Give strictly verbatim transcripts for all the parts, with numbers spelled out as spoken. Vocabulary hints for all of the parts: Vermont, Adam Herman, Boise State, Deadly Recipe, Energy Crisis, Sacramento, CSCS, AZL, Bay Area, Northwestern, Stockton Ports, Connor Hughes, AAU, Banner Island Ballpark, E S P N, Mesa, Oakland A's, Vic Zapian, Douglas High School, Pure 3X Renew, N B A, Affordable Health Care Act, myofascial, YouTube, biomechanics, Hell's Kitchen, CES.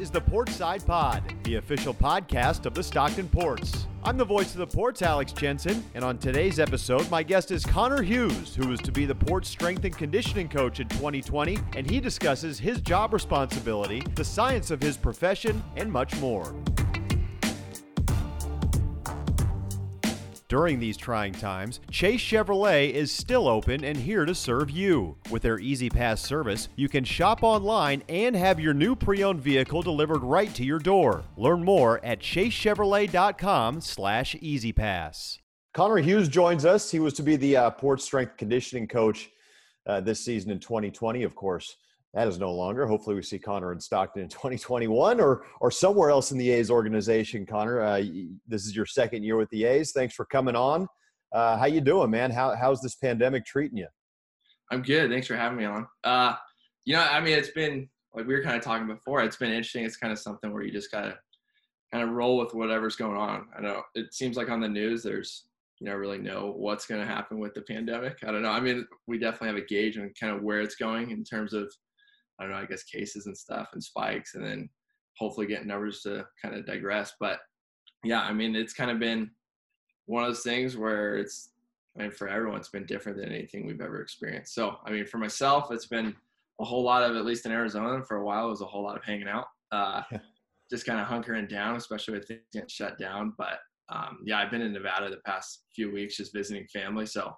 is the Portside Pod, the official podcast of the Stockton Ports. I'm the voice of the Ports, Alex Jensen, and on today's episode, my guest is Connor Hughes, who is to be the Ports strength and conditioning coach in twenty twenty, and he discusses his job responsibility, the science of his profession, and much more. During these trying times, Chase Chevrolet is still open and here to serve you. With their Easy Pass service, you can shop online and have your new pre-owned vehicle delivered right to your door. Learn more at chase chevrolet dot com slash easy pass. Connor Hughes joins us. He was to be the uh, Ports strength conditioning coach uh, this season in twenty twenty, of course. That is no longer. Hopefully we see Connor in Stockton in twenty twenty-one or or somewhere else in the A's organization. Connor, uh, this is your second year with the A's. Thanks for coming on. Uh, how you doing, man? How How's this pandemic treating you? I'm good. Thanks for having me on. Uh, you know, I mean, it's been, like we were kind of talking before, it's been interesting. It's kind of something where you just got to kind of roll with whatever's going on. I know it seems like on the news there's, you know, really know what's going to happen with the pandemic. I don't know. I mean, we definitely have a gauge on kind of where it's going in terms of, I don't know, I guess cases and stuff and spikes, and then hopefully getting numbers to kind of digress. But yeah, I mean, it's kind of been one of those things where it's, I mean, for everyone, it's been different than anything we've ever experienced. So, I mean, for myself, it's been a whole lot of, at least in Arizona for a while, it was a whole lot of hanging out, uh, just kind of hunkering down, especially with things getting shut down. But um, yeah, I've been in Nevada the past few weeks, just visiting family. So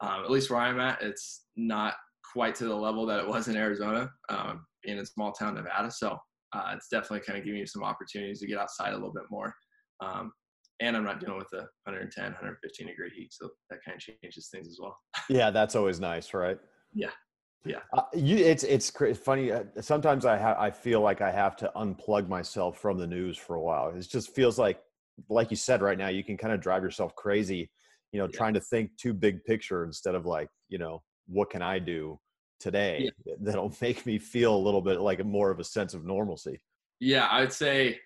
um, at least where I'm at, it's not quite to the level that it was in Arizona, um, being in small town Nevada. So uh, it's definitely kind of giving you some opportunities to get outside a little bit more. Um, and I'm not dealing with the one ten, one fifteen degree heat. So that kind of changes things as well. Yeah. That's always nice. Right. Yeah. Yeah. Uh, you, it's, it's cr- funny. Uh, sometimes I ha- I feel like I have to unplug myself from the news for a while. It just feels like, like you said, right now, you can kind of drive yourself crazy, you know, yeah. trying to think too big picture instead of like, you know, what can I do today yeah. that'll make me feel a little bit like more of a sense of normalcy? Yeah, I would say,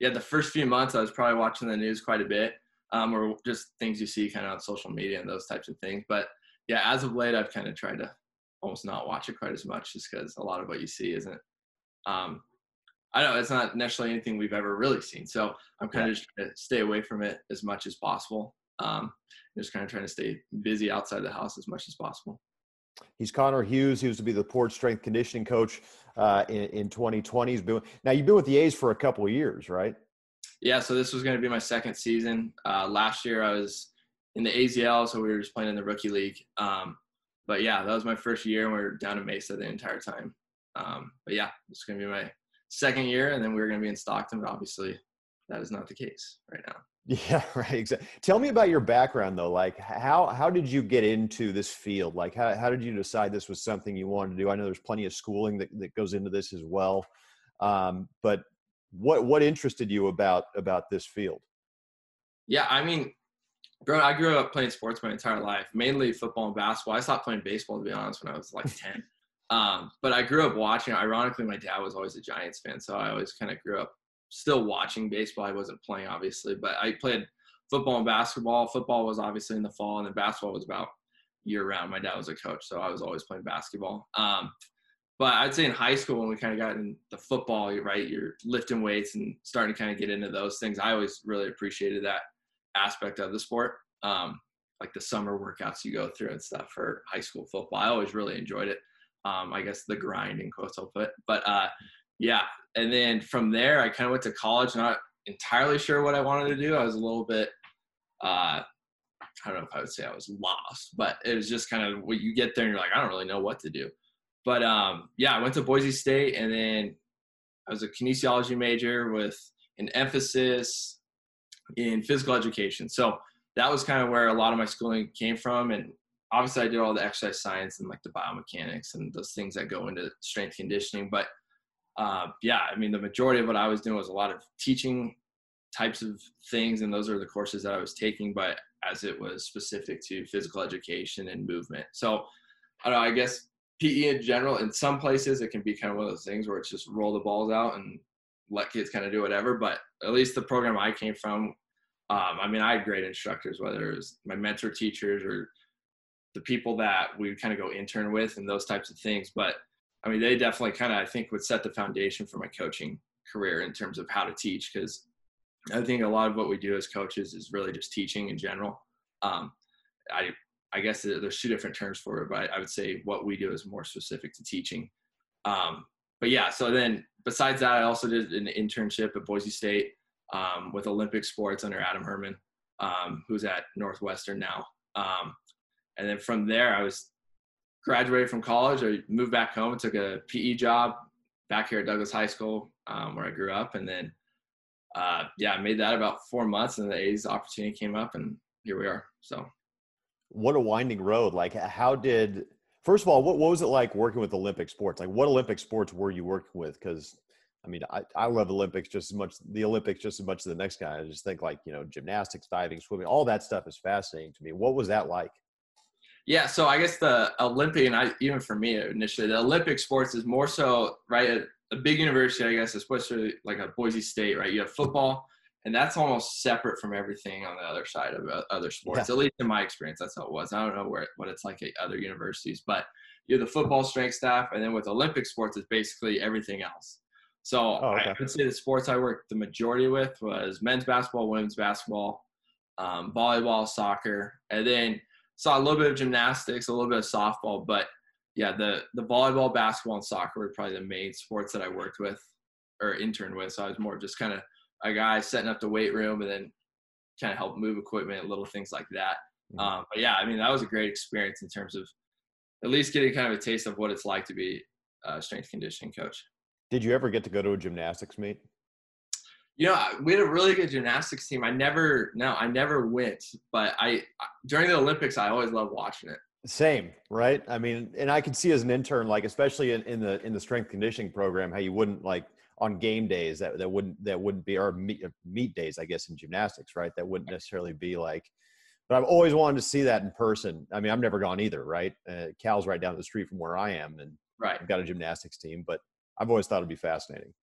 yeah, the first few months I was probably watching the news quite a bit, um, or just things you see kind of on social media and those types of things. But yeah, as of late, I've kind of tried to almost not watch it quite as much just because a lot of what you see isn't, um, I don't know, it's not necessarily anything we've ever really seen. So I'm kind yeah. of just trying to stay away from it as much as possible. Um, just kind of trying to stay busy outside the house as much as possible. He's Connor Hughes. He was to be the Ports strength conditioning coach uh, in, in twenty twenty. He's been, now, you've been with the A's for a couple of years, right? Yeah, so this was going to be my second season. Uh, last year I was in the A Z L, so we were just playing in the rookie league. Um, but, yeah, that was my first year, and we were down in Mesa the entire time. Um, but, yeah, it's going to be my second year, and then we were going to be in Stockton, but obviously that is not the case right now. Yeah, right. Exactly. Tell me about your background, though. Like, how how did you get into this field? Like, how how did you decide this was something you wanted to do? I know there's plenty of schooling that, that goes into this as well, um, but what what interested you about about this field? Yeah, I mean, bro, I grew up playing sports my entire life, mainly football and basketball. I stopped playing baseball, to be honest, when I was like ten. um, but I grew up watching. Ironically, my dad was always a Giants fan, so I always kind of grew up still watching baseball. I wasn't playing, obviously, but I played football and basketball. Football was obviously in the fall, and then basketball was about year round. My dad was a coach, so I was always playing basketball. Um, but I'd say in high school, when we kind of got in the football, right, you're lifting weights and starting to kind of get into those things. I always really appreciated that aspect of the sport, um, like the summer workouts you go through and stuff for high school football. I always really enjoyed it. Um, I guess the grind, in quotes, I'll put. But uh, yeah. And then from there, I kind of went to college, not entirely sure what I wanted to do. I was a little bit, uh, I don't know if I would say I was lost, but it was just kind of what you get there and you're like, I don't really know what to do. But um, yeah, I went to Boise State, and then I was a kinesiology major with an emphasis in physical education. So that was kind of where a lot of my schooling came from. And obviously I did all the exercise science and like the biomechanics and those things that go into strength conditioning. But Uh, yeah, I mean, the majority of what I was doing was a lot of teaching types of things, and those are the courses that I was taking, but as it was specific to physical education and movement. So I don't know, I guess P E in general, in some places it can be kind of one of those things where it's just roll the balls out and let kids kind of do whatever, but at least the program I came from, um, I mean, I had great instructors, whether it was my mentor teachers or the people that we would kind of go intern with and those types of things, but I mean, they definitely kind of, I think, would set the foundation for my coaching career in terms of how to teach, because I think a lot of what we do as coaches is really just teaching in general. Um, I I guess there's two different terms for it, but I would say what we do is more specific to teaching. Um, but yeah, so then besides that, I also did an internship at Boise State um, with Olympic sports under Adam Herman, um, who's at Northwestern now. Um, and then from there, I was graduated from college. I moved back home and took a P E job back here at Douglas High School, um, where I grew up. And then, uh, yeah, I made that about four months and the A's opportunity came up and here we are. So what a winding road. Like how did, first of all, what, what was it like working with Olympic sports? Like what Olympic sports were you working with? Cause I mean, I, I love Olympics just as much, the Olympics just as much as the next guy. I just think like, you know, gymnastics, diving, swimming, all that stuff is fascinating to me. What was that like? Yeah, so I guess the Olympic, and I, even for me initially, the Olympic sports is more so, right, a, a big university, I guess, especially like a Boise State, right? You have football, and that's almost separate from everything on the other side of uh, other sports, yeah. At least in my experience, that's how it was. I don't know where what it's like at other universities, but you have the football strength staff, and then with Olympic sports, it's basically everything else. So oh, okay. I would say the sports I worked the majority with was men's basketball, women's basketball, um, volleyball, soccer, and then saw a little bit of gymnastics, a little bit of softball, but yeah, the, the volleyball, basketball, and soccer were probably the main sports that I worked with or interned with. So I was more just kind of a guy setting up the weight room and then kind of help move equipment, little things like that. Um, but yeah, I mean, that was a great experience in terms of at least getting kind of a taste of what it's like to be a strength conditioning coach. Did you ever get to go to a gymnastics meet? You know, we had a really good gymnastics team. I never, no, I never went, but I, during the Olympics, I always loved watching it. Same, right? I mean, and I could see as an intern, like, especially in, in the, in the strength conditioning program, how you wouldn't like on game days that, that wouldn't, that wouldn't be our meet, meet days, I guess, in gymnastics, right? That wouldn't necessarily be like, but I've always wanted to see that in person. I mean, I've never gone either, right? Uh, Cal's right down the street from where I am and right. I've got a gymnastics team, but I've always thought it'd be fascinating.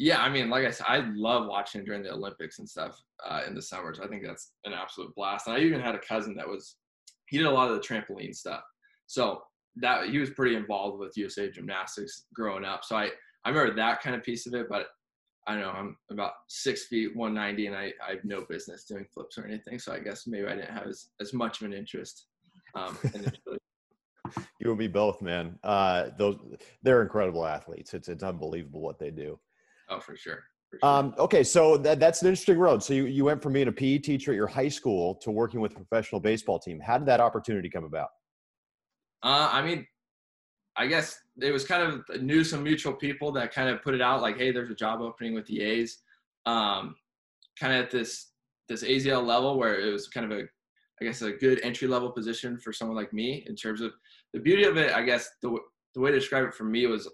Yeah, I mean, like I said, I love watching it during the Olympics and stuff uh, in the summers. I think that's an absolute blast. And I even had a cousin that was, he did a lot of the trampoline stuff. So that he was pretty involved with U S A Gymnastics growing up. So I, I remember that kind of piece of it, but I don't know, I'm about six feet, one ninety, and I, I have no business doing flips or anything. So I guess maybe I didn't have as, as much of an interest. Um, in you and me both, man. Uh, those they're incredible athletes. It's, it's unbelievable what they do. Oh, for sure. For sure. Um, okay, so that, that's an interesting road. So you, you went from being a P E teacher at your high school to working with a professional baseball team. How did that opportunity come about? Uh, I mean, I guess it was kind of I knew some mutual people that kind of put it out like, hey, there's a job opening with the A's. Um, kind of at this this A Z L level where it was kind of a, I guess, a good entry-level position for someone like me in terms of the beauty of it. I guess the, the way to describe it for me was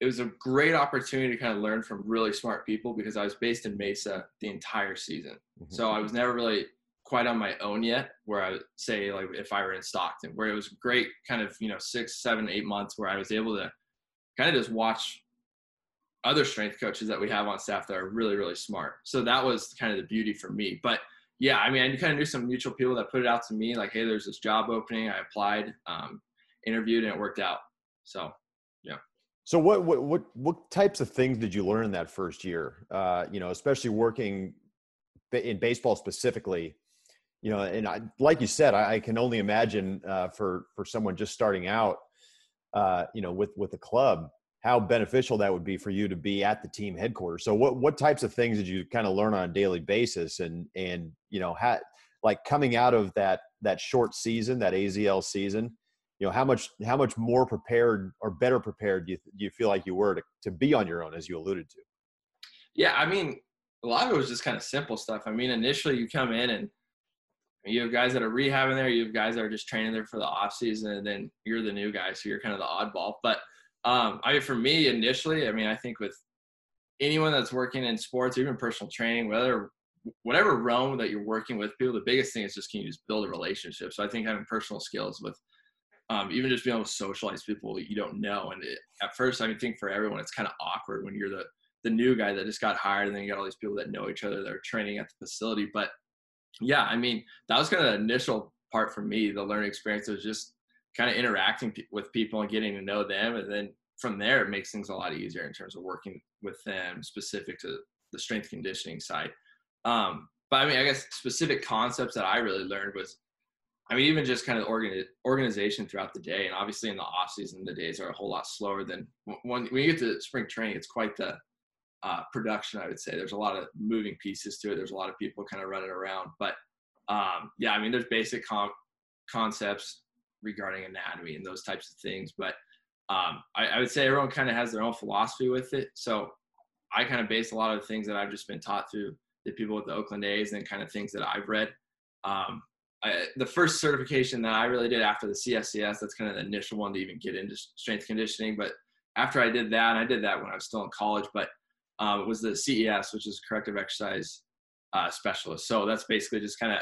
it was a great opportunity to kind of learn from really smart people because I was based in Mesa the entire season. Mm-hmm. So I was never really quite on my own yet where I would say like if I were in Stockton, where it was great kind of, you know, six, seven, eight months where I was able to kind of just watch other strength coaches that we have on staff that are really, really smart. So that was kind of the beauty for me. But yeah, I mean, I kind of knew some mutual people that put it out to me like, hey, there's this job opening. I applied, um, interviewed, and it worked out. So, yeah. So what, what, what, what types of things did you learn that first year? Uh, you know, especially working in baseball specifically, you know, and I, like you said, I, I can only imagine, uh, for, for someone just starting out, uh, you know, with, with a club, how beneficial that would be for you to be at the team headquarters. So what, what types of things did you kind of learn on a daily basis? And, and, you know, how, like coming out of that, that short season, that A Z L season, you know, how much how much more prepared or better prepared do you, do you feel like you were to, to be on your own, as you alluded to? Yeah, I mean, a lot of it was just kind of simple stuff. I mean, initially you come in and you have guys that are rehabbing there. You have guys that are just training there for the off season, and then you're the new guy, so you're kind of the oddball. But, um, I mean, for me initially, I mean, I think with anyone that's working in sports, even personal training, whether whatever realm that you're working with people, the biggest thing is just can you just build a relationship. So I think having personal skills with – Um, even just being able to socialize people you don't know. And it, at first, I mean, think for everyone, it's kind of awkward when you're the, the new guy that just got hired and then you got all these people that know each other that are training at the facility. But yeah, I mean, that was kind of the initial part for me. The learning experience was just kind of interacting p- with people and getting to know them. And then from there, it makes things a lot easier in terms of working with them specific to the strength conditioning side. Um, but I mean, I guess specific concepts that I really learned was, I mean, even just kind of organi- organization throughout the day. And obviously in the off season, the days are a whole lot slower than when, when you get to spring training, it's quite the uh, production, I would say. There's a lot of moving pieces to it. There's a lot of people kind of running around, but um, yeah, I mean, there's basic com- concepts regarding anatomy and those types of things. But um, I, I would say everyone kind of has their own philosophy with it. So I kind of base a lot of the things that I've just been taught through the people with the Oakland A's and kind of things that I've read. Um, I, the first certification that I really did after the C S C S, that's kind of the initial one to even get into strength conditioning. But after I did that, and I did that when I was still in college, but uh, it was the C E S, which is corrective exercise uh, specialist. So that's basically just kind of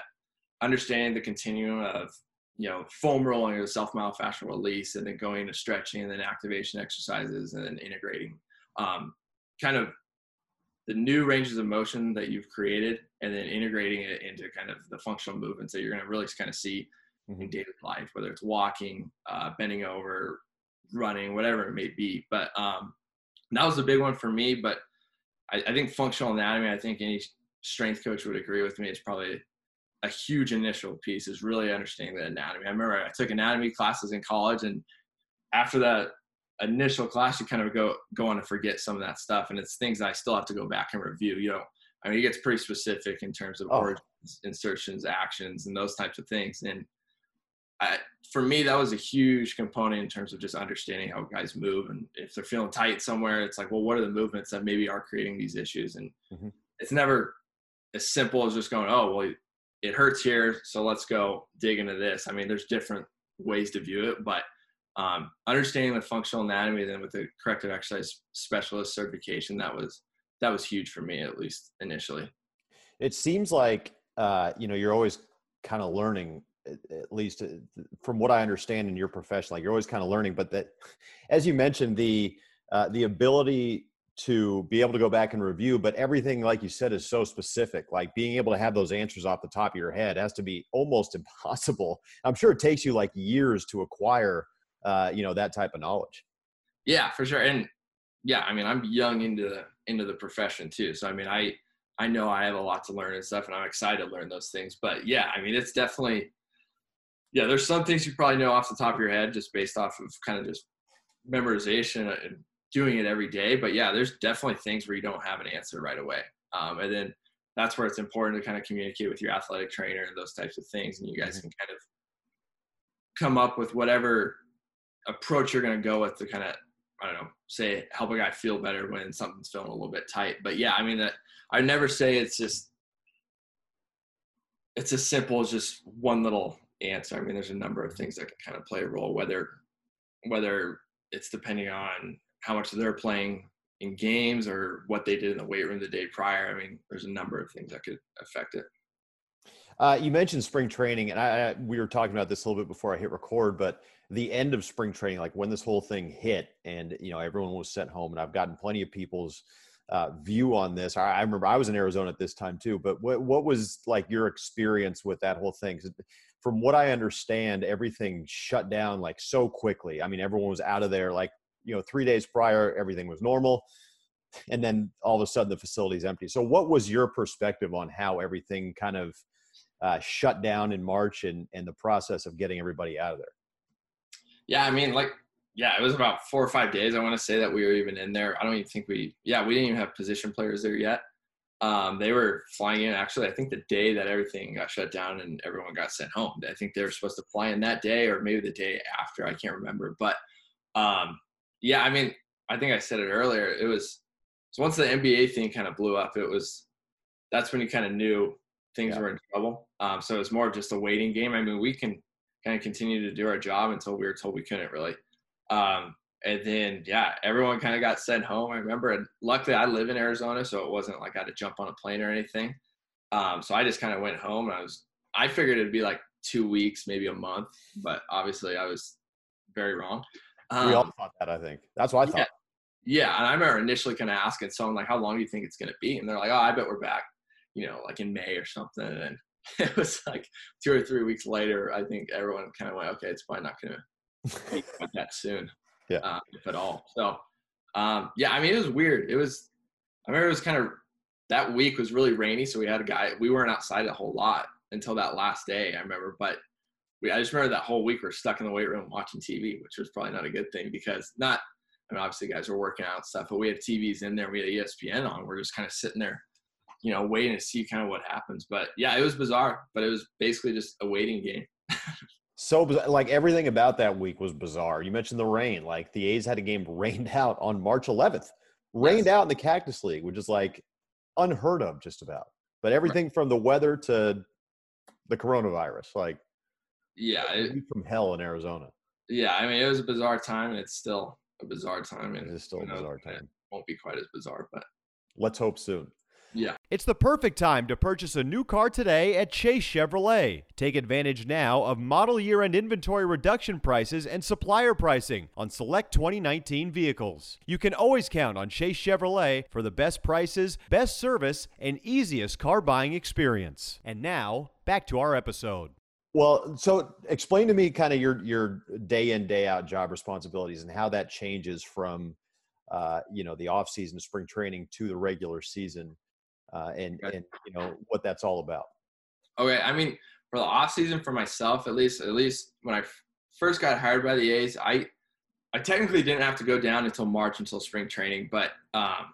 understanding the continuum of, you know, foam rolling or self myofascial release, and then going to stretching and then activation exercises and then integrating um, kind of the new ranges of motion that you've created, and then integrating it into kind of the functional movements that you're going to really kind of see mm-hmm. in daily life, whether it's walking, uh, bending over, running, whatever it may be. But um, that was a big one for me. But I, I think functional anatomy, I think any strength coach would agree with me, it's probably a huge initial piece, is really understanding the anatomy. I remember I took anatomy classes in college, and after that initial class, you kind of go go on to forget some of that stuff, and it's things that I still have to go back and review. You know, I mean, it gets pretty specific in terms of oh. origins, insertions, actions, and those types of things. And I, for me, that was a huge component in terms of just understanding how guys move, and if they're feeling tight somewhere, it's like, well, what are the movements that maybe are creating these issues? And mm-hmm. it's never as simple as just going, oh, well, it hurts here, so let's go dig into this. I mean, there's different ways to view it, but Um, understanding the functional anatomy, then with the corrective exercise specialist certification, that was, that was huge for me, at least initially. It seems like, uh, you know, you're always kind of learning, at least from what I understand in your profession, like you're always kind of learning, but that, as you mentioned, the, uh, the ability to be able to go back and review, but everything, like you said, is so specific, like being able to have those answers off the top of your head has to be almost impossible. I'm sure it takes you like years to acquire Uh, you know, that type of knowledge. Yeah, for sure. And yeah, I mean, I'm young into the, into the profession too. So, I mean, I, I know I have a lot to learn and stuff, and I'm excited to learn those things, but yeah, I mean, it's definitely, yeah, there's some things you probably know off the top of your head just based off of kind of just memorization and doing it every day. But yeah, there's definitely things where you don't have an answer right away. Um, and then that's where it's important to kind of communicate with your athletic trainer and those types of things. And you guys can kind of come up with whatever approach you're going to go with to kind of, I don't know, say help a guy feel better when something's feeling a little bit tight. But yeah, I mean, that I never say it's just, it's as simple as just one little answer. I mean, there's a number of things that can kind of play a role, whether, whether it's depending on how much they're playing in games or what they did in the weight room the day prior. I mean, there's a number of things that could affect it. Uh, you mentioned spring training, and I, I, we were talking about this a little bit before I hit record, but the end of spring training, like when this whole thing hit and, you know, everyone was sent home, and I've gotten plenty of people's uh, view on this. I, I remember I was in Arizona at this time too, but what, what was like your experience with that whole thing? From what I understand, everything shut down like so quickly. I mean, everyone was out of there, like, you know, three days prior, everything was normal. And then all of a sudden the facility's empty. So what was your perspective on how everything kind of Uh, shut down in March and, and the process of getting everybody out of there? Yeah, I mean, like, yeah, it was about four or five days, I want to say, that we were even in there. I don't even think we, yeah, we didn't even have position players there yet. Um, they were flying in, actually, I think the day that everything got shut down and everyone got sent home. I think they were supposed to fly in that day or maybe the day after, I can't remember. But, um, yeah, I mean, I think I said it earlier. It was, so once the N B A thing kind of blew up, it was, that's when you kind of knew things yeah. were in trouble. Um, so it's more of just a waiting game. I mean, we can kind of continue to do our job until we were told we couldn't really. Um, and then, yeah, everyone kind of got sent home, I remember. And luckily, I live in Arizona, so it wasn't like I had to jump on a plane or anything. Um, so I just kind of went home, and I was, I figured it'd be like two weeks, maybe a month, but obviously I was very wrong. Um, we all thought that, I think. That's what I yeah. thought. Yeah. And I remember initially kind of asking someone, like, how long do you think it's going to be? And they're like, oh, I bet we're back, you know, like in May or something. And it was like two or three weeks later, I think everyone kind of went, okay, it's probably not going to be that soon, yeah. um, if at all. So Um, yeah, I mean, it was weird. It was, I remember it was kind of, that week was really rainy. So we had a guy, we weren't outside a whole lot until that last day, I remember. But we, I just remember that whole week we were stuck in the weight room watching T V, which was probably not a good thing because not, I mean, obviously guys were working out and stuff, but we had T Vs in there. We had E S P N on. We're just kind of sitting there, you know, waiting to see kind of what happens. But yeah, it was bizarre, but it was basically just a waiting game. So like everything about that week was bizarre. You mentioned the rain. Like the A's had a game rained out on March eleventh, rained yes. out in the Cactus League, which is like unheard of just about. But everything right. from the weather to the coronavirus, like yeah, it, from hell in Arizona. Yeah, I mean it was a bizarre time, and it's still a bizarre time, and it's still a know, bizarre time. It won't be quite as bizarre, but let's hope soon. Yeah. It's the perfect time to purchase a new car today at Chase Chevrolet. Take advantage now of model year-end inventory reduction prices and supplier pricing on select twenty nineteen vehicles. You can always count on Chase Chevrolet for the best prices, best service, and easiest car buying experience. And now, back to our episode. Well, so explain to me kind of your, your day-in, day-out job responsibilities and how that changes from, uh, you know, the off-season, spring training to the regular season. Uh, and, and, you know, what that's all about. Okay. I mean, for the off season for myself, at least, at least when I f- first got hired by the A's, I, I technically didn't have to go down until March, until spring training. But um,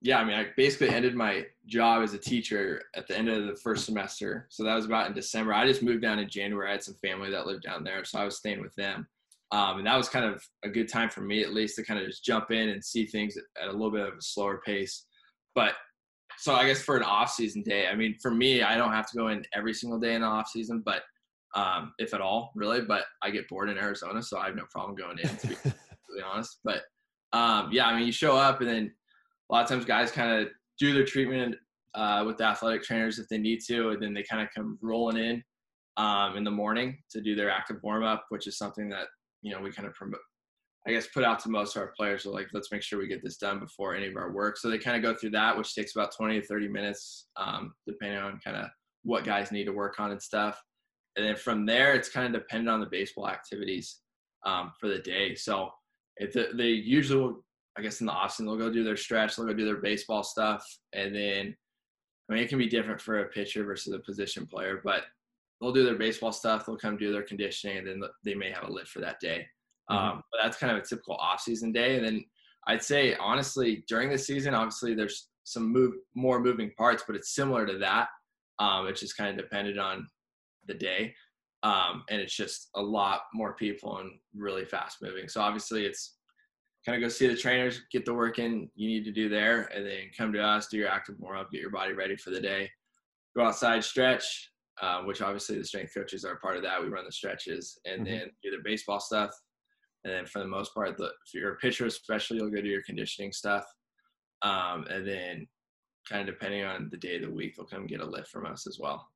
yeah, I mean, I basically ended my job as a teacher at the end of the first semester. So that was about in December. I just moved down in January. I had some family that lived down there. So I was staying with them. Um, and that was kind of a good time for me, at least, to kind of just jump in and see things at a little bit of a slower pace. But so I guess for an off-season day, I mean, for me, I don't have to go in every single day in the off-season, but um, if at all, really. But I get bored in Arizona, so I have no problem going in, to be completely honest. But, um, yeah, I mean, you show up, and then a lot of times guys kind of do their treatment uh, with the athletic trainers if they need to, and then they kind of come rolling in um, in the morning to do their active warm-up, which is something that, you know, we kind of promote. I guess, put out to most of our players are like, let's make sure we get this done before any of our work. So they kind of go through that, which takes about twenty to thirty minutes, um, depending on kind of what guys need to work on and stuff. And then from there, it's kind of dependent on the baseball activities um, for the day. So if the, they usually will, I guess in the offseason, they'll go do their stretch, they'll go do their baseball stuff. And then, I mean, it can be different for a pitcher versus a position player, but they'll do their baseball stuff, they'll come do their conditioning, and then they may have a lift for that day. Um, but that's kind of a typical off-season day. And then I'd say, honestly, during the season, obviously there's some move, more moving parts, but it's similar to that. Um, it's just kind of dependent on the day. Um, and it's just a lot more people and really fast moving. So obviously it's kind of go see the trainers, get the work in you need to do there, and then come to us, do your active warm-up, get your body ready for the day, go outside, stretch, uh, which obviously the strength coaches are a part of that. We run the stretches and mm-hmm. then do the baseball stuff. And then for the most part, the, if you're a pitcher especially, you'll go do your conditioning stuff. Um, and then kind of depending on the day of the week, they'll come get a lift from us as well.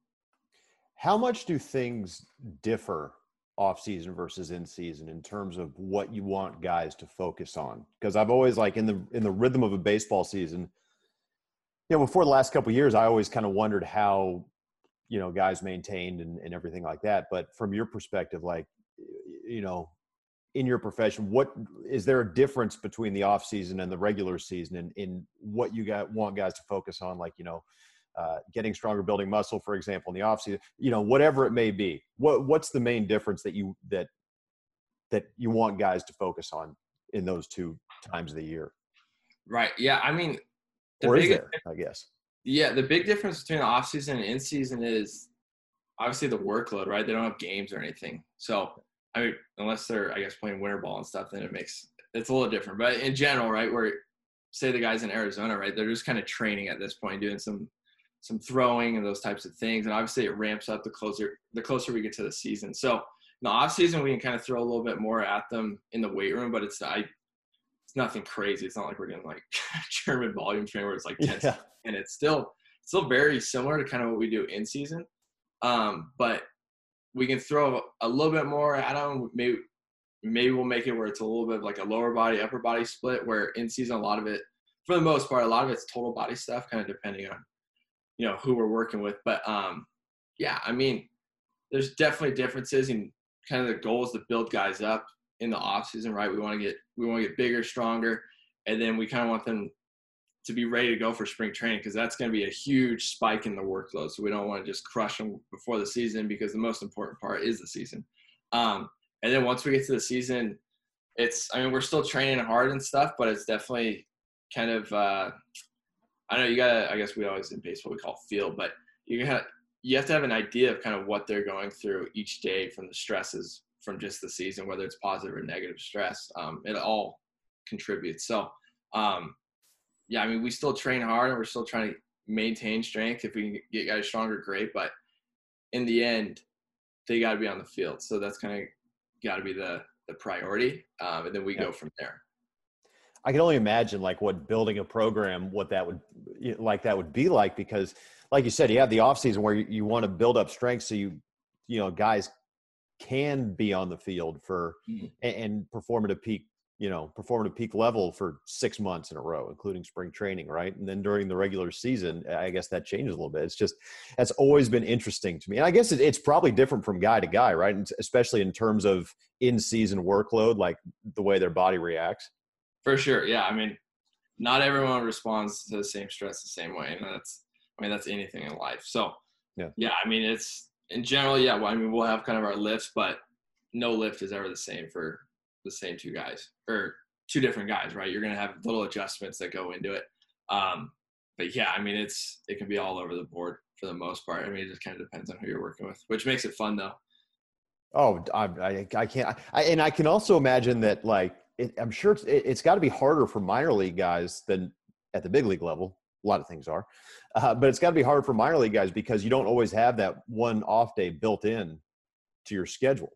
How much do things differ off-season versus in-season in terms of what you want guys to focus on? Because I've always, like, in the in the rhythm of a baseball season, you know, before the last couple of years, I always kind of wondered how, you know, guys maintained and, and everything like that. But from your perspective, like, you know, in your profession, what is there a difference between the off season and the regular season in, in what you got want guys to focus on? Like, you know, uh, getting stronger, building muscle, for example, in the off season, you know, whatever it may be, what, what's the main difference that you, that, that you want guys to focus on in those two times of the year? Right. Yeah. I mean, the or big, is there, I guess. Yeah. The big difference between the off season and in season is obviously the workload, right? They don't have games or anything. So, I mean, unless they're, I guess, playing winter ball and stuff, then it makes – it's a little different. But in general, right, where say the guys in Arizona, right, they're just kind of training at this point, doing some some throwing and those types of things. And obviously it ramps up the closer the closer we get to the season. So in the offseason, we can kind of throw a little bit more at them in the weight room, but it's I, it's nothing crazy. It's not like we're doing, like, German volume training where it's, like, ten yeah. And it's still, still very similar to kind of what we do in season. Um, but – we can throw a little bit more at them. Maybe, maybe we'll make it where it's a little bit of like a lower body, upper body split, where in season, a lot of it, for the most part, a lot of it's total body stuff, kind of depending on, you know, who we're working with. But, um, yeah, I mean, there's definitely differences in kind of the goals to build guys up in the off season, right? We want to get, we want to get bigger, stronger. And then we kind of want them to be ready to go for spring training, because that's going to be a huge spike in the workload. So we don't want to just crush them before the season, because the most important part is the season. Um, and then once we get to the season, it's, I mean, we're still training hard and stuff, but it's definitely kind of, uh, I know you gotta, I guess we always in baseball, we call feel, but you got, you have to have an idea of kind of what they're going through each day from the stresses from just the season, whether it's positive or negative stress. Um, it all contributes. So, um, yeah, I mean, we still train hard and we're still trying to maintain strength. If we can get guys stronger, great. But in the end, they got to be on the field. So that's kind of got to be the the priority. Um, and then we yeah. go from there. I can only imagine like what building a program, what that would like that would be like, because like you said, you have the off season where you, you want to build up strength. So you, you know, guys can be on the field for mm-hmm. and, and perform at a peak, you know, perform at a peak level for six months in a row, including spring training, right? And then during the regular season, I guess that changes a little bit. It's just, that's always been interesting to me. And I guess it, it's probably different from guy to guy, right? And especially in terms of in-season workload, like the way their body reacts. For sure, yeah. I mean, not everyone responds to the same stress the same way. And that's, I mean, that's anything in life. So, yeah, yeah I mean, it's, in general, yeah, well, I mean, we'll have kind of our lifts, but no lift is ever the same for the same two guys or two different guys, right? You're going to have little adjustments that go into it. Um, but yeah, I mean, it's, it can be all over the board for the most part. I mean, it just kind of depends on who you're working with, which makes it fun though. Oh, I, I, I can't. I, and I can also imagine that like, it, I'm sure it's, it, it's got to be harder for minor league guys than at the big league level. A lot of things are, uh, but it's got to be hard for minor league guys because you don't always have that one off day built in to your schedule.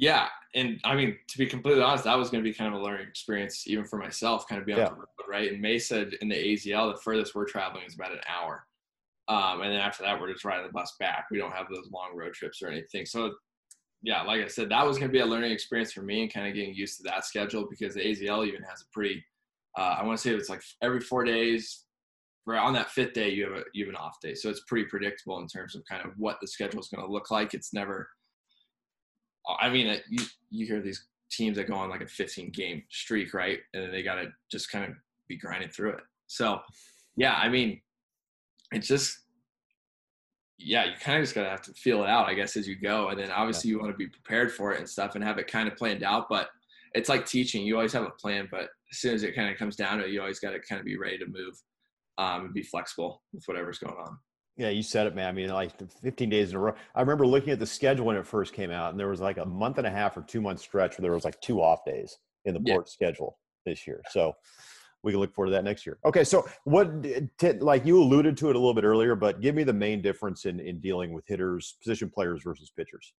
Yeah. And I mean, to be completely honest, that was going to be kind of a learning experience, even for myself, kind of be on yeah. the road, right? And Mesa in the A Z L, the furthest we're traveling is about an hour. Um, and then after that, we're just riding the bus back. We don't have those long road trips or anything. So yeah, like I said, that was going to be a learning experience for me and kind of getting used to that schedule, because the A Z L even has a pretty, uh, I want to say it's like every four days, right on that fifth day, you have a, you have an off day. So it's pretty predictable in terms of kind of what the schedule is going to look like. It's never, I mean, you, you hear these teams that go on like a fifteen game streak, right? And then they got to just kind of be grinding through it. So, yeah, I mean, it's just, yeah, you kind of just got to have to feel it out, I guess, as you go. And then obviously yeah. you want to be prepared for it and stuff and have it kind of planned out. But it's like teaching. You always have a plan, but as soon as it kind of comes down to it, you always got to kind of be ready to move um, and be flexible with whatever's going on. Yeah, you said it, man. I mean, like fifteen days in a row. I remember looking at the schedule when it first came out, and there was like a month and a half or two-month stretch where there was like two off days in the yeah. port schedule this year. So we can look forward to that next year. Okay, so what, like you alluded to it a little bit earlier, but give me the main difference in, in dealing with hitters, position players versus pitchers.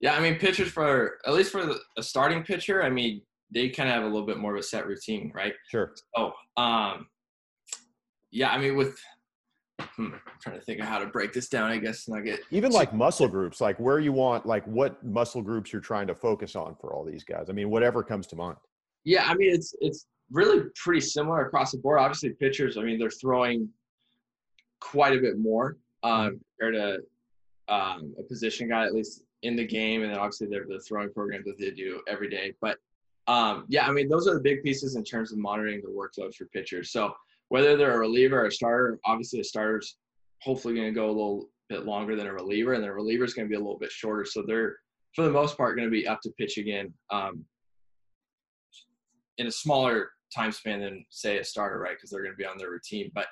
Yeah, I mean, pitchers for, at least for the, a starting pitcher, I mean, they kind of have a little bit more of a set routine, right? Sure. So, um, yeah, I mean, with – Hmm, I'm trying to think of how to break this down, I guess, and I get even like muscle groups, like where you want, like what muscle groups you're trying to focus on for all these guys. I mean, whatever comes to mind. Yeah, I mean, it's it's really pretty similar across the board. Obviously, pitchers, I mean, they're throwing quite a bit more um, compared to um, a position guy, at least in the game, and then obviously they're the throwing programs that they do every day. But um, yeah, I mean, those are the big pieces in terms of monitoring the workload for pitchers. So, whether they're a reliever or a starter, obviously a starter's hopefully going to go a little bit longer than a reliever, and the reliever's going to be a little bit shorter. So they're, for the most part, going to be up to pitch again um, in a smaller time span than, say, a starter, right, because they're going to be on their routine. But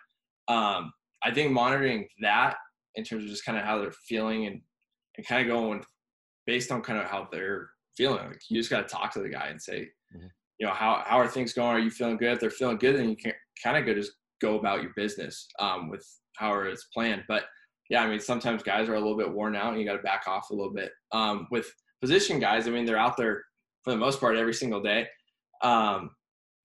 um, I think monitoring that in terms of just kind of how they're feeling and, and kind of going based on kind of how they're feeling. Like you just got to talk to the guy and say, mm-hmm. you know, how how are things going? Are you feeling good? If they're feeling good, then you can kind of go just go about your business um, with however it's planned. But yeah, I mean, sometimes guys are a little bit worn out and you got to back off a little bit. Um, with position guys, I mean, they're out there for the most part every single day. Um,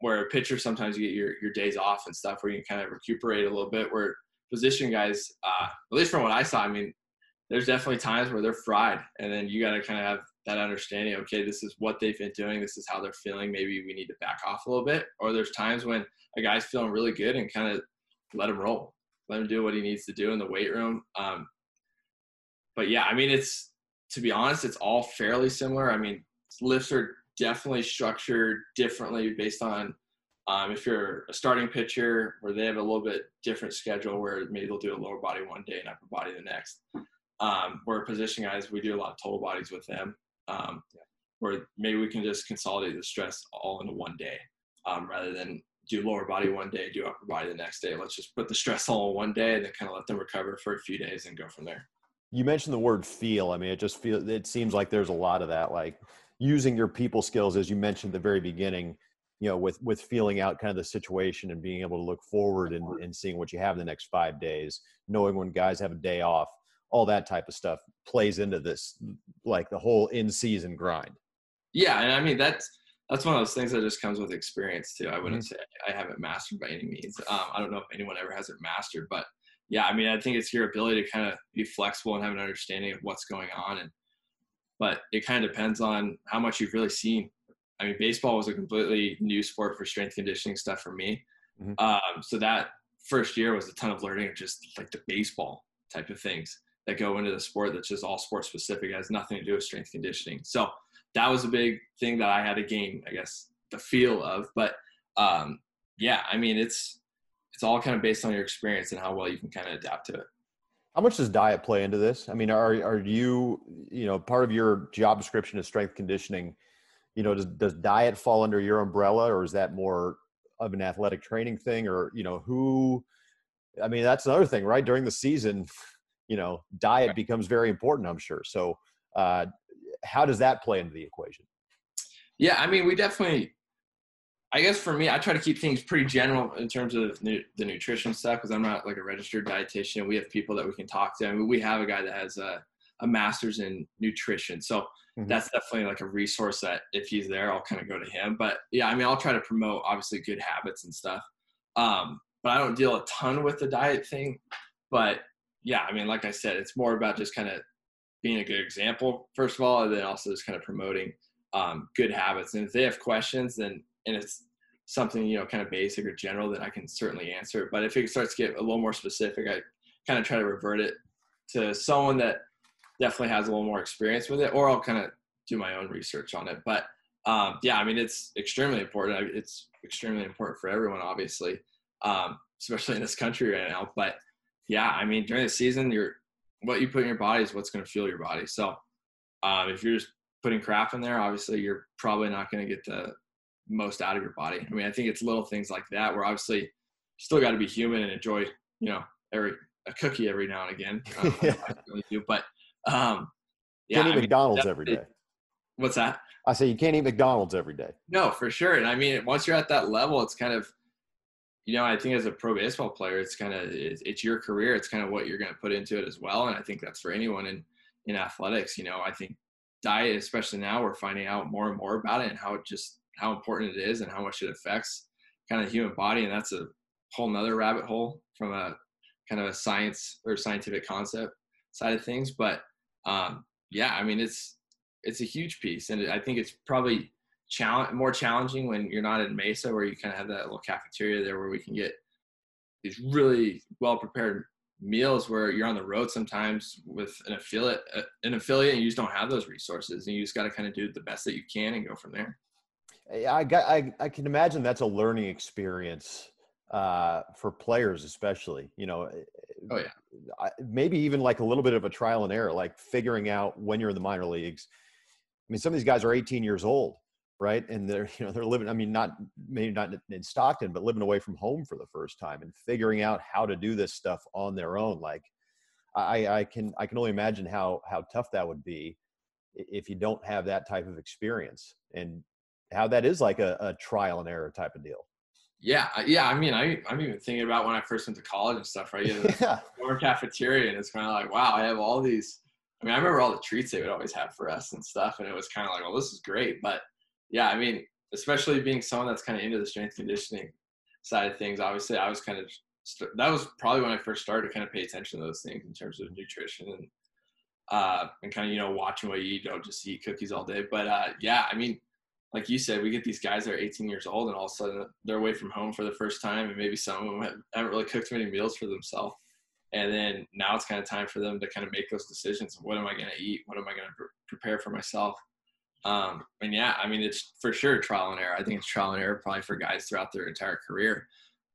where a pitcher, sometimes you get your, your days off and stuff where you can kind of recuperate a little bit. Where position guys, uh, at least from what I saw, I mean, there's definitely times where they're fried, and then you got to kind of have that understanding, okay, this is what they've been doing. This is how they're feeling. Maybe we need to back off a little bit. Or there's times when a guy's feeling really good and kind of let him roll, let him do what he needs to do in the weight room. Um, but yeah, I mean, it's, to be honest, it's all fairly similar. I mean, lifts are definitely structured differently based on Um, if you're a starting pitcher, where they have a little bit different schedule, where maybe they'll do a lower body one day and upper body the next. Um, where position guys, we do a lot of total bodies with them. Um, where maybe we can just consolidate the stress all into one day, um, rather than do lower body one day, do upper body the next day. Let's just put the stress all in one day and then kind of let them recover for a few days and go from there. You mentioned the word feel. I mean, it just feels, it seems like there's a lot of that, like using your people skills, as you mentioned at the very beginning, you know, with, with feeling out kind of the situation and being able to look forward and, and seeing what you have in the next five days, knowing when guys have a day off, all that type of stuff plays into this, like the whole in-season grind. Yeah. And I mean, that's, that's one of those things that just comes with experience too. I wouldn't mm-hmm. say I haven't mastered by any means. Um, I don't know if anyone ever has it mastered, but yeah, I mean, I think it's your ability to kind of be flexible and have an understanding of what's going on. And, but it kind of depends on how much you've really seen. I mean, baseball was a completely new sport for strength conditioning stuff for me. Mm-hmm. Um, so that first year was a ton of learning of just like the baseball type of things that go into the sport. That's just all sport specific. It has nothing to do with strength conditioning. So that was a big thing that I had to gain, I guess, the feel of. But um, yeah, I mean, it's, it's all kind of based on your experience and how well you can kind of adapt to it. How much does diet play into this? I mean, are, are you, you know, part of your job description is strength conditioning, you know, does, does diet fall under your umbrella, or is that more of an athletic training thing? Or, you know, who, I mean, that's another thing, right? During the season, you know, diet right. becomes very important, I'm sure. So, uh, how does that play into the equation? Yeah, I mean, we definitely, I guess for me, I try to keep things pretty general in terms of the nutrition stuff, because I'm not like a registered dietitian. We have people that we can talk to. I mean, we have a guy that has a, a master's in nutrition. So mm-hmm. that's definitely like a resource that if he's there, I'll kind of go to him. But yeah, I mean, I'll try to promote obviously good habits and stuff. Um, but I don't deal a ton with the diet thing. But yeah, I mean, like I said, it's more about just kind of being a good example, first of all, and then also just kind of promoting um, good habits. And if they have questions, then and it's something, you know, kind of basic or general, then I can certainly answer it. But if it starts to get a little more specific, I kind of try to revert it to someone that definitely has a little more experience with it, or I'll kind of do my own research on it. But um, yeah, I mean, it's extremely important. It's extremely important for everyone, obviously, um, especially in this country right now. But yeah, I mean, during the season, you're, what you put in your body is what's going to fuel your body. So um, if you're just putting crap in there, obviously you're probably not going to get the most out of your body. I mean, I think it's little things like that where obviously you still got to be human and enjoy, you know, every a cookie every now and again. Um, yeah. I really do, but um, yeah, can't eat I mean, McDonald's every day. What's that? I say you can't eat McDonald's every day. No, for sure. And I mean, once you're at that level, it's kind of, you know, I think as a pro baseball player, it's kind of, it's, it's your career. It's kind of what you're going to put into it as well. And I think that's for anyone in, in athletics. You know, I think diet, especially now, we're finding out more and more about it and how it just, how important it is and how much it affects kind of the human body. And that's a whole nother rabbit hole from a kind of a science or scientific concept side of things. But um, yeah, I mean, it's, it's a huge piece. And I think it's probably challenge more challenging when you're not in Mesa, where you kind of have that little cafeteria there where we can get these really well-prepared meals, where you're on the road sometimes with an affiliate, an affiliate, and you just don't have those resources, and you just got to kind of do the best that you can and go from there. I got, I, I can imagine that's a learning experience uh, for players, especially, you know, oh, yeah. I, maybe even like a little bit of a trial and error, like figuring out when you're in the minor leagues. I mean, some of these guys are eighteen years old, right? And they're, you know, they're living, I mean, not, maybe not in Stockton, but living away from home for the first time and figuring out how to do this stuff on their own. Like I, I can, I can only imagine how, how tough that would be if you don't have that type of experience, and how that is like a, a trial and error type of deal. Yeah. Yeah. I mean, I, I'm even thinking about when I first went to college and stuff, right? You know, yeah. Dorm cafeteria, and it's kind of like, wow, I have all these, I mean, I remember all the treats they would always have for us and stuff. And it was kind of like, well, this is great. But yeah, I mean, especially being someone that's kind of into the strength conditioning side of things, obviously I was kind of, that was probably when I first started to kind of pay attention to those things in terms of nutrition and, uh, and kind of, you know, watching what you eat, don't just eat cookies all day. But uh, yeah, I mean, like you said, we get these guys that are eighteen years old, and all of a sudden they're away from home for the first time, and maybe some of them haven't really cooked many meals for themselves. And then now it's kind of time for them to kind of make those decisions. What am I going to eat? What am I going to pre- prepare for myself? Um, and yeah, I mean, it's for sure trial and error. I think it's trial and error probably for guys throughout their entire career.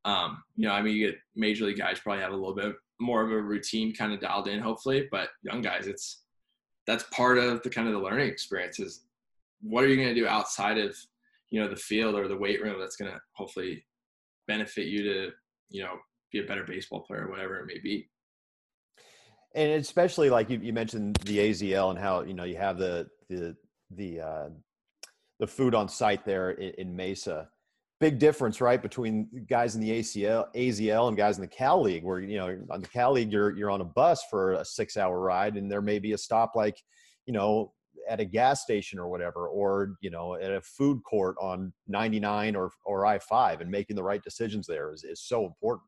Um, you know, I mean, you get major league guys probably have a little bit more of a routine kind of dialed in, hopefully, but young guys, it's, that's part of the kind of the learning experience is what are you going to do outside of, you know, the field or the weight room that's going to hopefully benefit you to, you know, be a better baseball player or whatever it may be. And especially like you, you mentioned the A Z L and how, you know, you have the, the, the, uh, the food on site there in, in Mesa. Big difference, right, between guys in the A C L, A Z L and guys in the Cal League, where, you know, on the Cal League, you're, you're on a bus for a six hour ride and there may be a stop like, you know, at a gas station or whatever, or, you know, at a food court on ninety-nine or, or I five, and making the right decisions there is, is so important.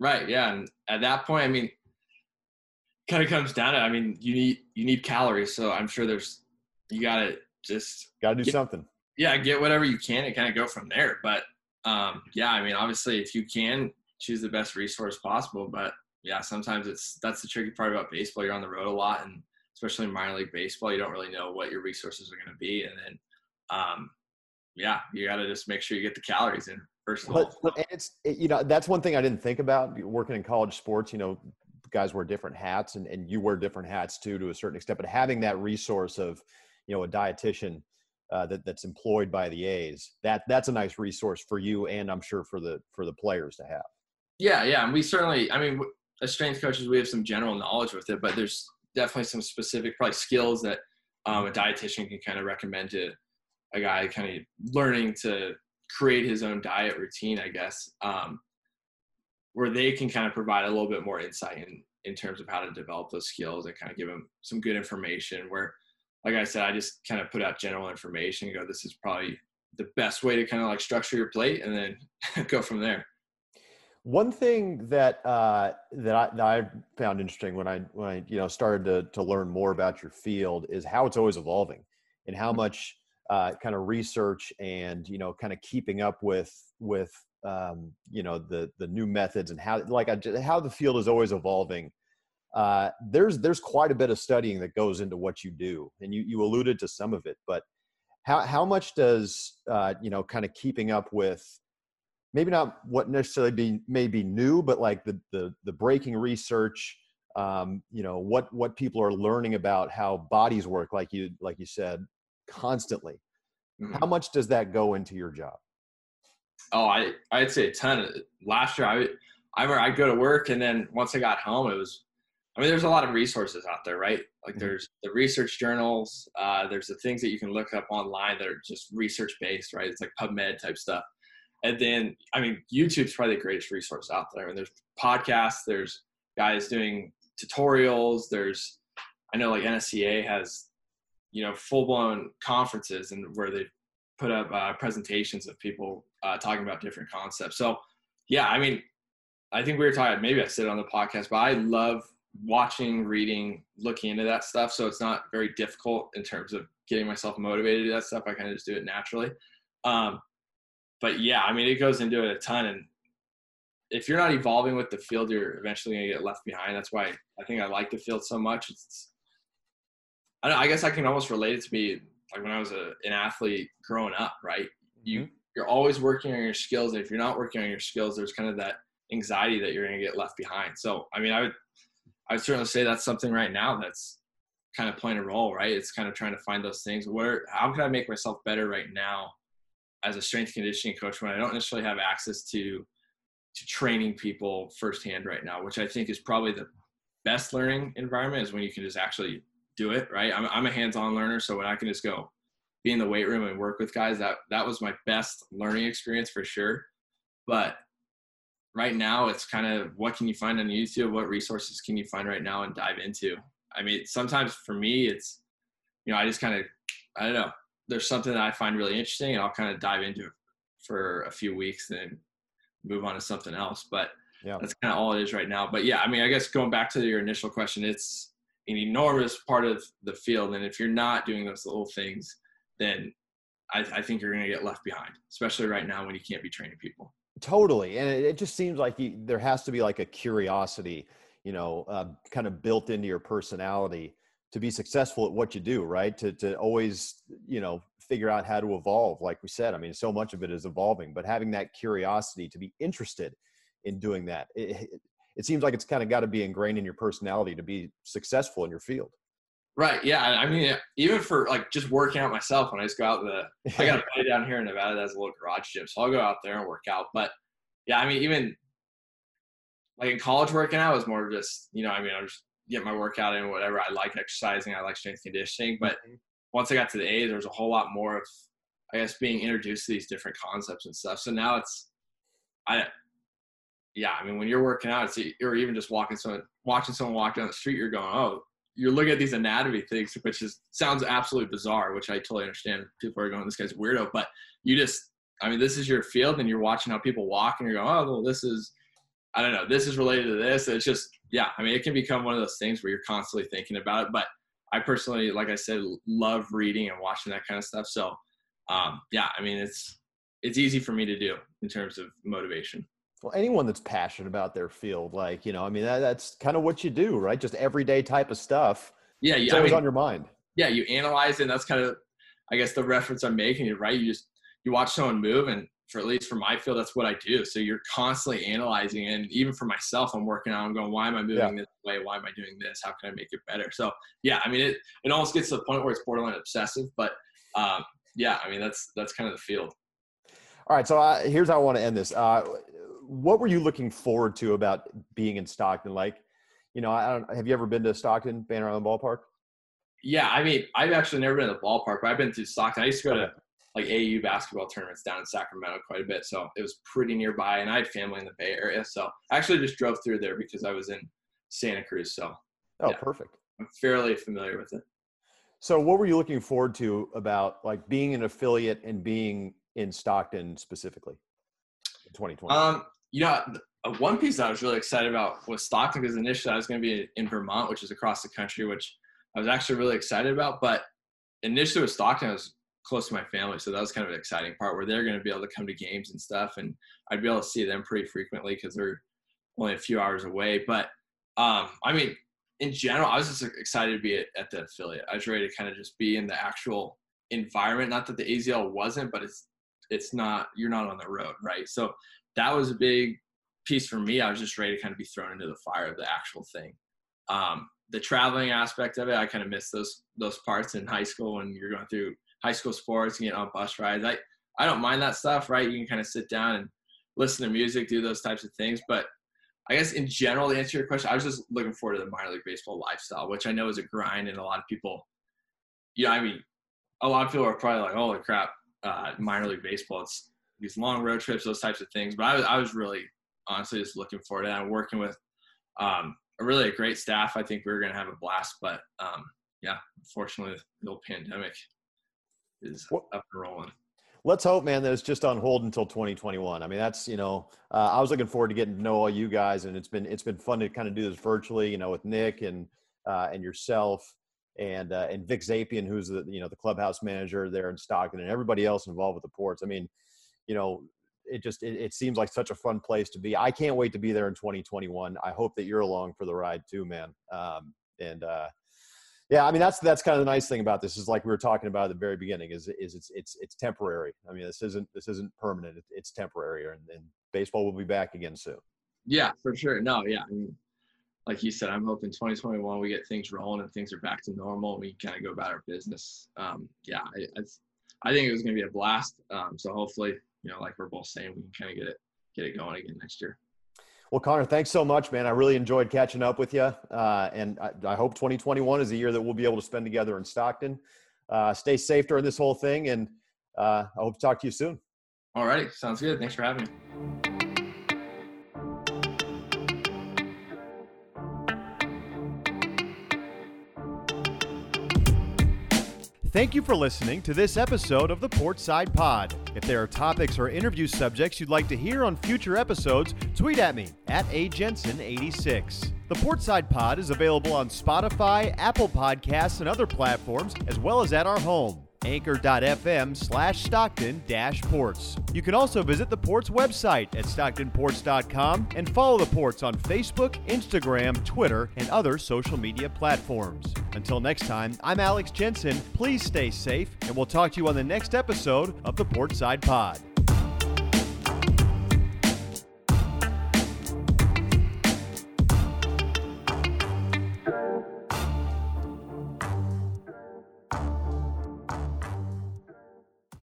Right. Yeah. And at that point, I mean, kind of comes down to, I mean, you need, you need calories. So I'm sure there's, you gotta just gotta do get, something. Yeah. Get whatever you can and kind of go from there. But um, yeah, I mean, obviously if you can choose the best resource possible, but yeah, sometimes it's, that's the tricky part about baseball. You're on the road a lot, and especially in minor league baseball, you don't really know what your resources are going to be. And then, um, yeah, you got to just make sure you get the calories in first of all. But, and it's, it, you know, that's one thing I didn't think about working in college sports. You know, guys wear different hats, and, and you wear different hats too, to a certain extent, but having that resource of, you know, a dietitian uh, that that's employed by the A's, that that's a nice resource for you. And I'm sure for the, for the players to have. Yeah. Yeah. And we certainly, I mean, as strength coaches, we have some general knowledge with it, but there's definitely some specific probably skills that um, a dietitian can kind of recommend to a guy kind of learning to create his own diet routine, I guess, um, where they can kind of provide a little bit more insight in, in terms of how to develop those skills and kind of give them some good information, where, like I said, I just kind of put out general information and go, this is probably the best way to kind of like structure your plate, and then go from there. One thing that uh, that, I, that I found interesting when I when I you know started to to learn more about your field is how it's always evolving, and how much uh, kind of research and you know kind of keeping up with with um, you know the the new methods, and how like I, how the field is always evolving. Uh, there's there's quite a bit of studying that goes into what you do, and you you alluded to some of it, but how how much does uh, you know kind of keeping up with, maybe not what necessarily be maybe new, but like the, the, the breaking research, um, you know, what, what people are learning about how bodies work, like you, like you said, constantly, mm-hmm. How much does that go into your job? Oh, I, I'd say a ton. Last year, I, I remember I'd go to work, and then once I got home, it was, I mean, there's a lot of resources out there, right? Like there's mm-hmm. the research journals, uh, there's the things that you can look up online that are just research based, right? It's like PubMed type stuff. And then, I mean, YouTube's probably the greatest resource out there. I mean, there's podcasts, there's guys doing tutorials, there's, I know like N S C A has, you know, full-blown conferences, and where they put up uh, presentations of people uh, talking about different concepts. So, yeah, I mean, I think we were talking, maybe I said it on the podcast, but I love watching, reading, looking into that stuff. So it's not very difficult in terms of getting myself motivated to do that stuff. I kind of just do it naturally. Um, But yeah, I mean, it goes into it a ton. And if you're not evolving with the field, you're eventually going to get left behind. That's why I think I like the field so much. It's, I don't, I guess I can almost relate it to me, like when I was a, an athlete growing up, right? You, you're always working on your skills. And if you're not working on your skills, there's kind of that anxiety that you're going to get left behind. So, I mean, I would, I would certainly say that's something right now that's kind of playing a role, right? It's kind of trying to find those things. Where, how can I make myself better right now as a strength conditioning coach, when I don't necessarily have access to, to training people firsthand right now, which I think is probably the best learning environment, is when you can just actually do it. Right. I'm, I'm a hands-on learner. So when I can just go be in the weight room and work with guys, that, that was my best learning experience for sure. But right now it's kind of, what can you find on YouTube? What resources can you find right now and dive into? I mean, sometimes for me, it's, you know, I just kind of, I don't know, there's something that I find really interesting, and I'll kind of dive into it for a few weeks, then move on to something else. But yeah, that's kind of all it is right now. But yeah, I mean, I guess going back to your initial question, it's an enormous part of the field. And if you're not doing those little things, then I, I think you're going to get left behind, especially right now when you can't be training people. Totally. And it, it just seems like you, there has to be like a curiosity, you know, uh, kind of built into your personality to be successful at what you do, right? To, to always, you know, figure out how to evolve. Like we said, I mean, so much of it is evolving, but having that curiosity to be interested in doing that, it, it seems like it's kind of got to be ingrained in your personality to be successful in your field. Right. Yeah. I mean, even for like just working out myself, when I just go out the, I got a buddy down here in Nevada that has a little garage gym. So I'll go out there and work out. But yeah, I mean, even like in college working out was more just, you know, I mean, I was get my workout in, whatever. I like exercising. I like strength conditioning. But once I got to the A's, there was a whole lot more of, I guess, being introduced to these different concepts and stuff. So now it's, I, yeah, I mean, when you're working out, it's, or even just walking someone, watching someone walk down the street, you're going, oh, you're looking at these anatomy things, which is sounds absolutely bizarre, which I totally understand. People are going, this guy's a weirdo, but you just, I mean, this is your field and you're watching how people walk and you're going, oh, well, this is, I don't know, this is related to this. It's just, yeah, I mean, it can become one of those things where you're constantly thinking about it. But I personally, like I said, love reading and watching that kind of stuff. So um, yeah, I mean, it's, it's easy for me to do in terms of motivation. Well, anyone that's passionate about their field, like, you know, I mean, that, that's kind of what you do, right? Just everyday type of stuff. Yeah. It's always on your mind. Yeah. You analyze it. And that's kind of, I guess, the reference I'm making, right? You just, you watch someone move, and for at least for my field, that's what I do. So you're constantly analyzing. And even for myself, I'm working out, I'm going, why am I moving yeah. this way? Why am I doing this? How can I make it better? So yeah, I mean, it, it almost gets to the point where it's borderline obsessive, but um, yeah, I mean, that's, that's kind of the field. All right. So uh, here's how I want to end this. Uh, What were you looking forward to about being in Stockton? Like, you know, I don't, have you ever been to Stockton, Banner Island Ballpark? Yeah. I mean, I've actually never been to the ballpark, but I've been through Stockton. I used to go to like A A U basketball tournaments down in Sacramento quite a bit. So it was pretty nearby, and I had family in the Bay Area. So I actually just drove through there because I was in Santa Cruz. So oh, yeah, perfect. I'm fairly familiar with it. So what were you looking forward to about like being an affiliate and being in Stockton specifically in twenty twenty? Um, You know, one piece that I was really excited about was Stockton, because initially I was going to be in Vermont, which is across the country, which I was actually really excited about. But initially with Stockton, I was close to my family. So that was kind of an exciting part, where they're going to be able to come to games and stuff. And I'd be able to see them pretty frequently because they're only a few hours away. But, um, I mean, in general, I was just excited to be at, at the affiliate. I was ready to kind of just be in the actual environment. Not that the A Z L wasn't, but it's it's not – you're not on the road, right? So – that was a big piece for me. I was just ready to kind of be thrown into the fire of the actual thing. Um, the traveling aspect of it, I kind of missed those those parts in high school when you're going through high school sports and getting on bus rides. I, I don't mind that stuff, right? You can kind of sit down and listen to music, do those types of things. But I guess in general, to answer your question, I was just looking forward to the minor league baseball lifestyle, which I know is a grind. And a lot of people, you know, I mean, a lot of people are probably like, holy crap, uh, minor league baseball, it's these long road trips, those types of things. But I was, I was really honestly just looking forward to that. I'm working with um, a really a great staff. I think we were going to have a blast, but um, yeah, unfortunately the old pandemic is well, up and rolling. Let's hope, man, that it's just on hold until twenty twenty-one. I mean, that's, you know, uh, I was looking forward to getting to know all you guys, and it's been, it's been fun to kind of do this virtually, you know, with Nick and, uh, and yourself. And uh, and Vic Zapian, who's the, you know, the clubhouse manager there in Stockton, and everybody else involved with the Ports. I mean, you know, it just, it, it seems like such a fun place to be. I can't wait to be there in twenty twenty-one. I hope that you're along for the ride too, man. Um, and uh, yeah, I mean, that's, that's kind of the nice thing about this, is like we were talking about at the very beginning, is, is it's, it's, it's temporary. I mean, this isn't, this isn't permanent. It's temporary, and, and baseball will be back again soon. Yeah, for sure. No. Yeah. I mean, like you said, I'm hoping twenty twenty-one, we get things rolling and things are back to normal, and we kind of go about our business. Um, yeah. I, I think it was going to be a blast. Um, so hopefully, you know, like we're both saying, we can kind of get it, get it going again next year. Well, Connor, thanks so much, man. I really enjoyed catching up with you. Uh, and I, I hope twenty twenty-one is a year that we'll be able to spend together in Stockton. Uh, stay safe during this whole thing. And uh, I hope to talk to you soon. All right. Sounds good. Thanks for having me. Thank you for listening to this episode of the Portside Pod. If there are topics or interview subjects you'd like to hear on future episodes, tweet at me at A Jensen eighty-six. The Portside Pod is available on Spotify, Apple Podcasts, and other platforms, as well as at our home. anchor.fm slash Stockton dash Ports. You can also visit the Ports website at stockton ports dot com and follow the Ports on Facebook, Instagram, Twitter, and other social media platforms. Until next time, I'm Alex Jensen. Please stay safe, and we'll talk to you on the next episode of the Portside Pod.